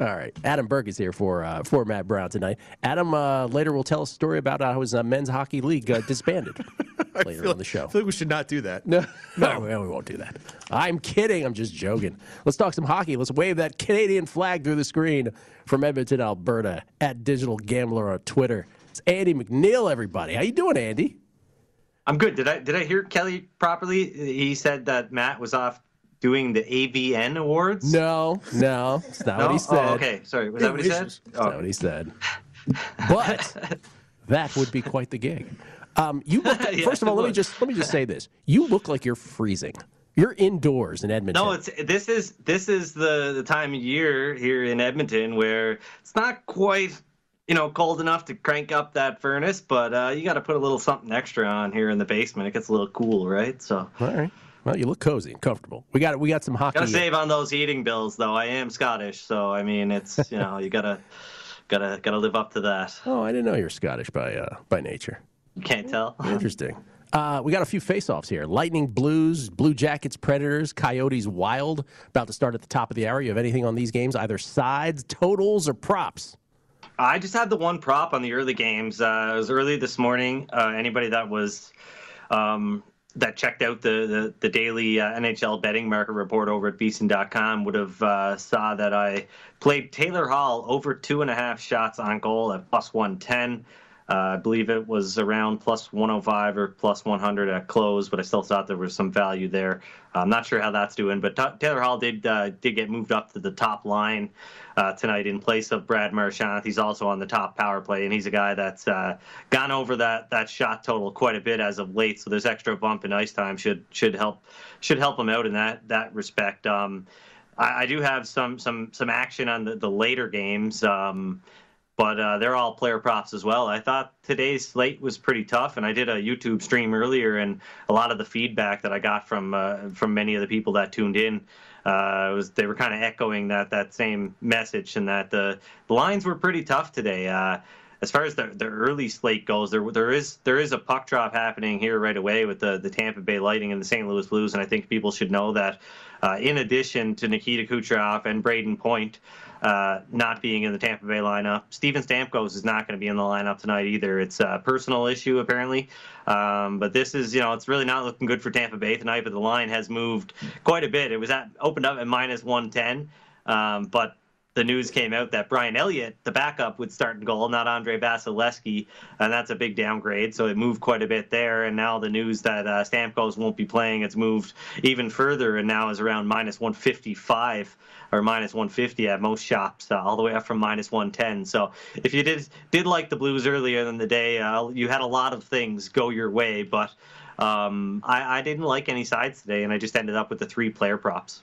All right. Adam Burke is here for uh, for Matt Brown tonight. Adam uh, later will tell a story about how his uh, men's hockey league uh, disbanded later feel, on the show. I feel like we should not do that. No, no, no, we won't do that. I'm kidding. I'm just joking. Let's talk some hockey. Let's wave that Canadian flag through the screen from Edmonton, Alberta, at Digital Gambler on Twitter. It's Andy McNeil, everybody. How you doing, Andy? I'm good. Did I did I hear Kelly properly? He said that Matt was off doing the A V N awards? No, no, it's not no? what he said. Oh, okay, sorry, was that what he said? That's oh. not what he said. But that would be quite the gig. Um, you look like, yeah, first of all, let me just let me just say this: you look like you're freezing. You're indoors in Edmonton. No, it's this is this is the, the time of year here in Edmonton where it's not quite, you know, cold enough to crank up that furnace, but uh, you got to put a little something extra on here in the basement. It gets a little cool, right? So all right. Well, you look cozy and comfortable. We got we got some hockey. Gotta save on those heating bills, though. I am Scottish, so I mean, it's you know, you gotta gotta gotta live up to that. Oh, I didn't know you were Scottish by uh, by nature. You can't tell. Interesting. Uh, we got a few face-offs here. Lightning Blues, Blue Jackets Predators, Coyotes Wild. About to start at the top of the hour. You have anything on these games? Either sides, totals, or props? I just had the one prop on the early games. Uh, it was early this morning. Uh, anybody that was. Um, that checked out the the, the daily uh, N H L betting market report over at V S I N dot com would have uh, saw that I played Taylor Hall over two and a half shots on goal at plus one ten. Uh, I believe it was around plus one oh five or plus one hundred at close, but I still thought there was some value there. I'm not sure how that's doing, but t- Taylor Hall did uh, did get moved up to the top line uh, tonight in place of Brad Marchand. He's also on the top power play, and he's a guy that's uh, gone over that that shot total quite a bit as of late. So this extra bump in ice time should should help should help him out in that that respect. Um, I, I do have some some some action on the, the later games. Um, But uh, they're all player props as well. I thought today's slate was pretty tough, and I did a YouTube stream earlier, and a lot of the feedback that I got from uh, from many of the people that tuned in uh, was they were kind of echoing that that same message, and that the, the lines were pretty tough today. Uh, as far as the, the early slate goes, there there is there is a puck drop happening here right away with the, the Tampa Bay Lightning and the Saint Louis Blues, and I think people should know that uh, in addition to Nikita Kucherov and Braden Point, Uh, not being in the Tampa Bay lineup. Steven Stamkos is not going to be in the lineup tonight either. It's a personal issue, apparently. Um, but this is, you know, it's really not looking good for Tampa Bay tonight, but the line has moved quite a bit. It was at, opened up at minus one ten, um, but the news came out that Brian Elliott, the backup, would start in goal, not Andre Vasilevsky, and that's a big downgrade, so it moved quite a bit there, and now the news that uh, Stamkos won't be playing, it's moved even further, and now is around minus one fifty-five, or minus one fifty at most shops, uh, all the way up from minus one ten. So if you did did like the Blues earlier in the day, uh, you had a lot of things go your way, but um, I, I didn't like any sides today, and I just ended up with the three player props.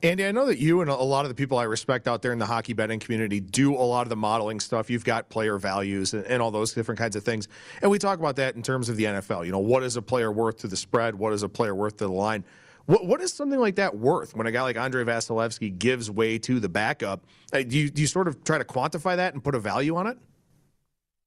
Andy, I know that you and a lot of the people I respect out there in the hockey betting community do a lot of the modeling stuff. You've got player values and, and all those different kinds of things. And we talk about that in terms of the N F L. You know, what is a player worth to the spread? What is a player worth to the line? What what is something like that worth when a guy like Andre Vasilevsky gives way to the backup? Uh, do you do you sort of try to quantify that and put a value on it?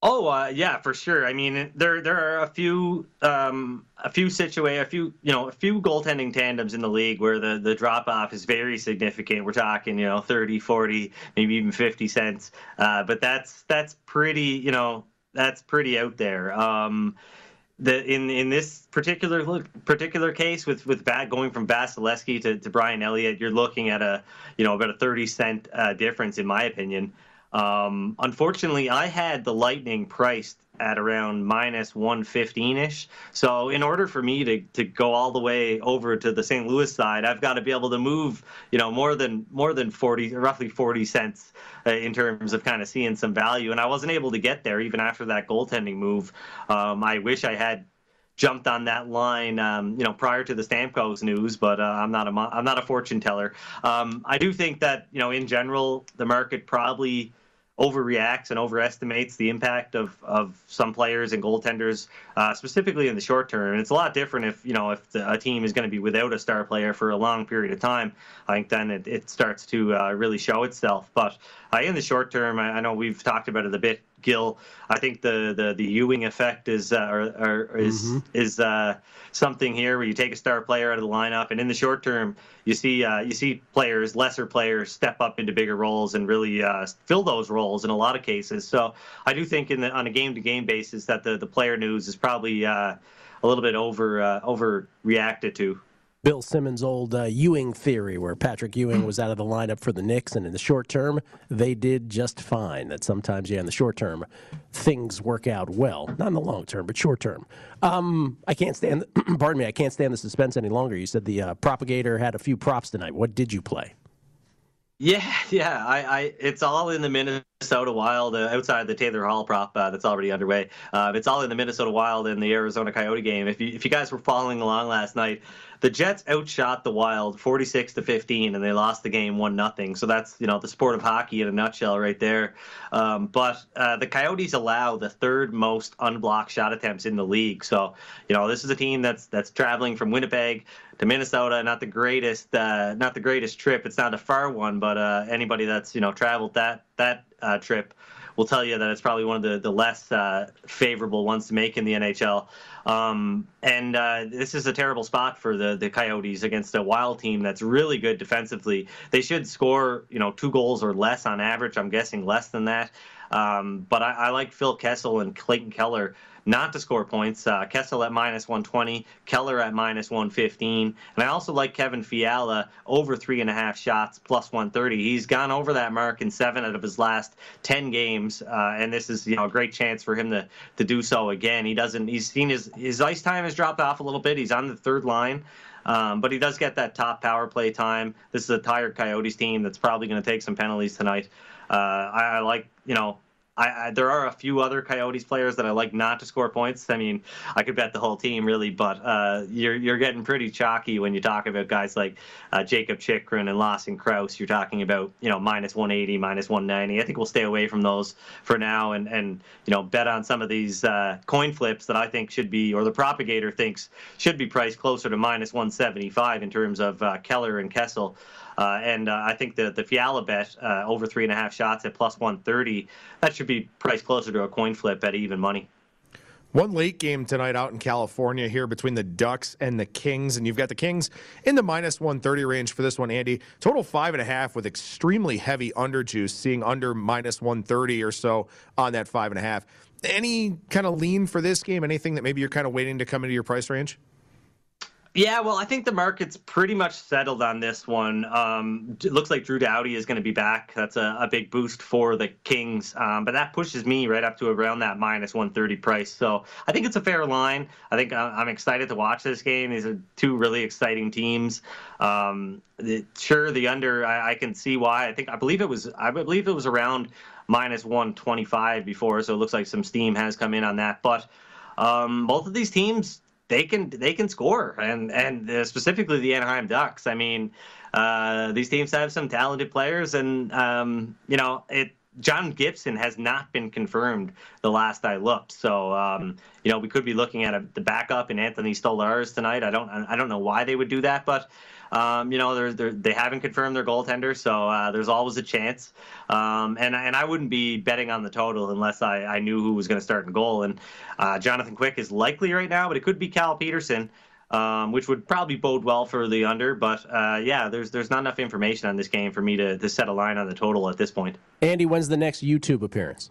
Oh, uh, yeah, for sure. I mean, there there are a few um, a few situa- a few you know a few goaltending tandems in the league where the, the drop off is very significant. We're talking you know thirty, forty, maybe even fifty cents. Uh, but that's that's pretty you know that's pretty out there. Um, the in in this particular look, particular case with with back going from Vasilevsky to, to Brian Elliott, you're looking at a you know about a thirty cent uh, difference, in my opinion. Um, unfortunately, I had the Lightning priced at around minus one fifteen ish. So in order for me to, to go all the way over to the Saint Louis side, I've got to be able to move, you know, more than more than forty, roughly forty cents uh, in terms of kind of seeing some value. And I wasn't able to get there even after that goaltending move. Um, I wish I had jumped on that line, um, you know, prior to the Stamkos news, but uh, I'm not a I'm not a fortune teller. Um, I do think that, you know, in general, the market probably overreacts and overestimates the impact of, of some players and goaltenders, uh, specifically in the short term. And it's a lot different if, you know, if the, a team is going to be without a star player for a long period of time. I think then it, it starts to uh, really show itself. But uh, in the short term, I, I know we've talked about it a bit, Gil. I think the the, the Ewing effect is uh, or, or is mm-hmm. is uh, something here where you take a star player out of the lineup, and in the short term, you see uh, you see players, lesser players, step up into bigger roles and really uh, fill those roles in a lot of cases. So I do think in the, on a game to game basis that the, the player news is probably uh, a little bit over uh, overreacted to. Bill Simmons' old uh, Ewing theory, where Patrick Ewing was out of the lineup for the Knicks, and in the short term, they did just fine. That sometimes, yeah, in the short term, things work out well. Not in the long term, but short term. Um, I can't stand, pardon me, I can't stand the suspense any longer. You said the uh, propagator had a few props tonight. What did you play? Yeah, yeah, I, I, it's all in the Minnesota Wild, uh, outside the Taylor Hall prop uh, that's already underway. Uh, it's all in the Minnesota Wild and the Arizona Coyote game. If you, if you guys were following along last night, the Jets outshot the Wild forty-six to fifteen, and they lost the game one nothing. So that's, you know, the sport of hockey in a nutshell right there. Um, but uh, the Coyotes allow the third most unblocked shot attempts in the league. So, you know, this is a team that's that's traveling from Winnipeg to Minnesota. Not the greatest, uh, not the greatest trip. It's not a far one, but uh, anybody that's, you know, traveled that that uh, trip will tell you that it's probably one of the, the less uh, favorable ones to make in the N H L. Um, and uh, this is a terrible spot for the, the Coyotes against a Wild team that's really good defensively. They should score, you know, two goals or less on average. I'm guessing less than that. Um, but I, I like Phil Kessel and Clayton Keller not to score points. Uh, Kessel at minus one twenty, Keller at minus one fifteen. And I also like Kevin Fiala over three and a half shots, plus one thirty. He's gone over that mark in seven out of his last ten games. Uh, and this is, you know, a great chance for him to, to do so again. He doesn't, he's seen his, his ice time has dropped off a little bit. He's on the third line. Um, but he does get that top power play time. This is a tired Coyotes team that's probably going to take some penalties tonight. Uh, I, I like, you know, I, I, there are a few other Coyotes players that I like not to score points. I mean, I could bet the whole team, really, but uh, you're you're getting pretty chalky when you talk about guys like uh, Jacob Chychrun and Lawson Crouse. You're talking about, you know, minus one eighty, minus one ninety. I think we'll stay away from those for now and, and you know, bet on some of these uh, coin flips that I think should be, or the propagator thinks should be priced closer to minus one seventy-five in terms of uh, Keller and Kessel. Uh, and uh, I think the, the Fiala bet uh, over three and a half shots at plus one thirty, that should be priced closer to a coin flip at even money. One late game tonight out in California here between the Ducks and the Kings, and you've got the Kings in the minus one thirty range for this one, Andy. Total five and a half with extremely heavy under juice, seeing under minus one thirty or so on that five and a half. Any kind of lean for this game? Anything that maybe you're kind of waiting to come into your price range? Yeah, well, I think the market's pretty much settled on this one. Um, it looks like Drew Doughty is going to be back. That's a, a big boost for the Kings. Um, but that pushes me right up to around that minus one thirty price. So I think it's a fair line. I think I'm excited to watch this game. These are two really exciting teams. Um, the, sure, the under, I, I can see why. I think I believe it was I believe it was around minus one twenty-five before. So it looks like some steam has come in on that. But um, both of these teams, They can they can score, and and uh, specifically the Anaheim Ducks. I mean, uh, these teams have some talented players, and um, you know it. John Gibson has not been confirmed the last I looked. So, um, you know, we could be looking at a, the backup in Anthony Stolarz tonight. I don't I don't know why they would do that, but, um, you know, they're, they're, they haven't confirmed their goaltender. So uh, there's always a chance. Um, and, and I wouldn't be betting on the total unless I, I knew who was going to start in goal. And uh, Jonathan Quick is likely right now, but it could be Cal Peterson. Um, which would probably bode well for the under. But, uh, yeah, there's there's not enough information on this game for me to, to set a line on the total at this point. Andy, when's the next YouTube appearance?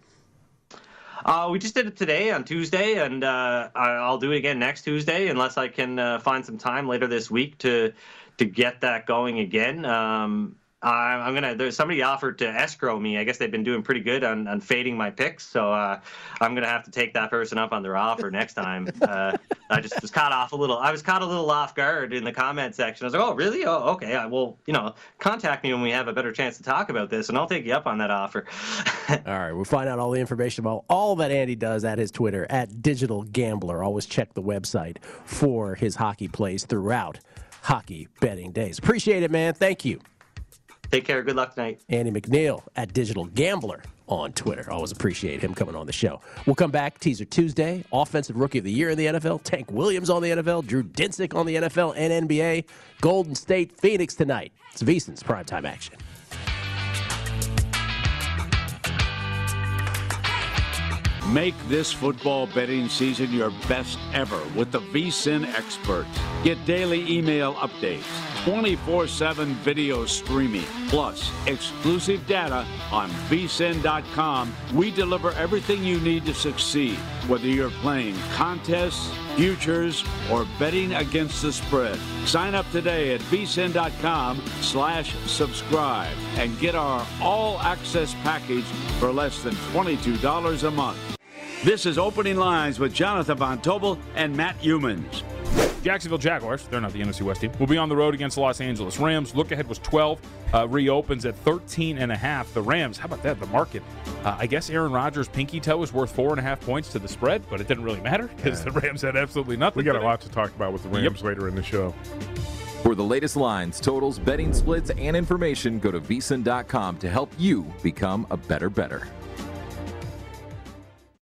Uh, we just did it today on Tuesday, and uh, I'll do it again next Tuesday unless I can uh, find some time later this week to to get that going again. Um, I, I'm gonna. There's somebody offered to escrow me. I guess they've been doing pretty good on, on fading my picks, so uh, I'm gonna have to take that person up on their offer next time. Uh, I just was caught off a little. I was caught a little off guard in the comment section. I was like, "Oh, really? Oh, okay. I will, you know, contact me when we have a better chance to talk about this, and I'll take you up on that offer." All right, we'll find out all the information about all that Andy does at his Twitter at Digital Gambler. Always check the website for his hockey plays throughout hockey betting days. Appreciate it, man. Thank you. Take care. Good luck tonight. Andy McNeil at Digital Gambler on Twitter. Always appreciate him coming on the show. We'll come back. Teaser Tuesday. Offensive Rookie of the Year in the N F L. Tank Williams on the N F L. Drew Dinsick on the N F L and N B A. Golden State Phoenix tonight. It's VSiN's primetime action. Make this football betting season your best ever with the VSiN experts. Get daily email updates, twenty-four seven video streaming, plus exclusive data on V S I N dot com. We deliver everything you need to succeed, whether you're playing contests, futures, or betting against the spread. Sign up today at V S I N dot com slash subscribe and get our all-access package for less than twenty-two dollars a month. This is Opening Lines with Jonathan Von Tobel and Matt Humans. Jacksonville Jaguars, they're not the N F C West team, will be on the road against the Los Angeles Rams. Look ahead was twelve, uh, reopens at thirteen and a half. The Rams, how about that, the market? Uh, I guess Aaron Rodgers' pinky toe is worth four and a half points to the spread, but it didn't really matter because yeah. the Rams had absolutely nothing. We got a lot to talk about with the Rams yep. later in the show. For the latest lines, totals, betting splits, and information, go to V S I N dot com to help you become a better better.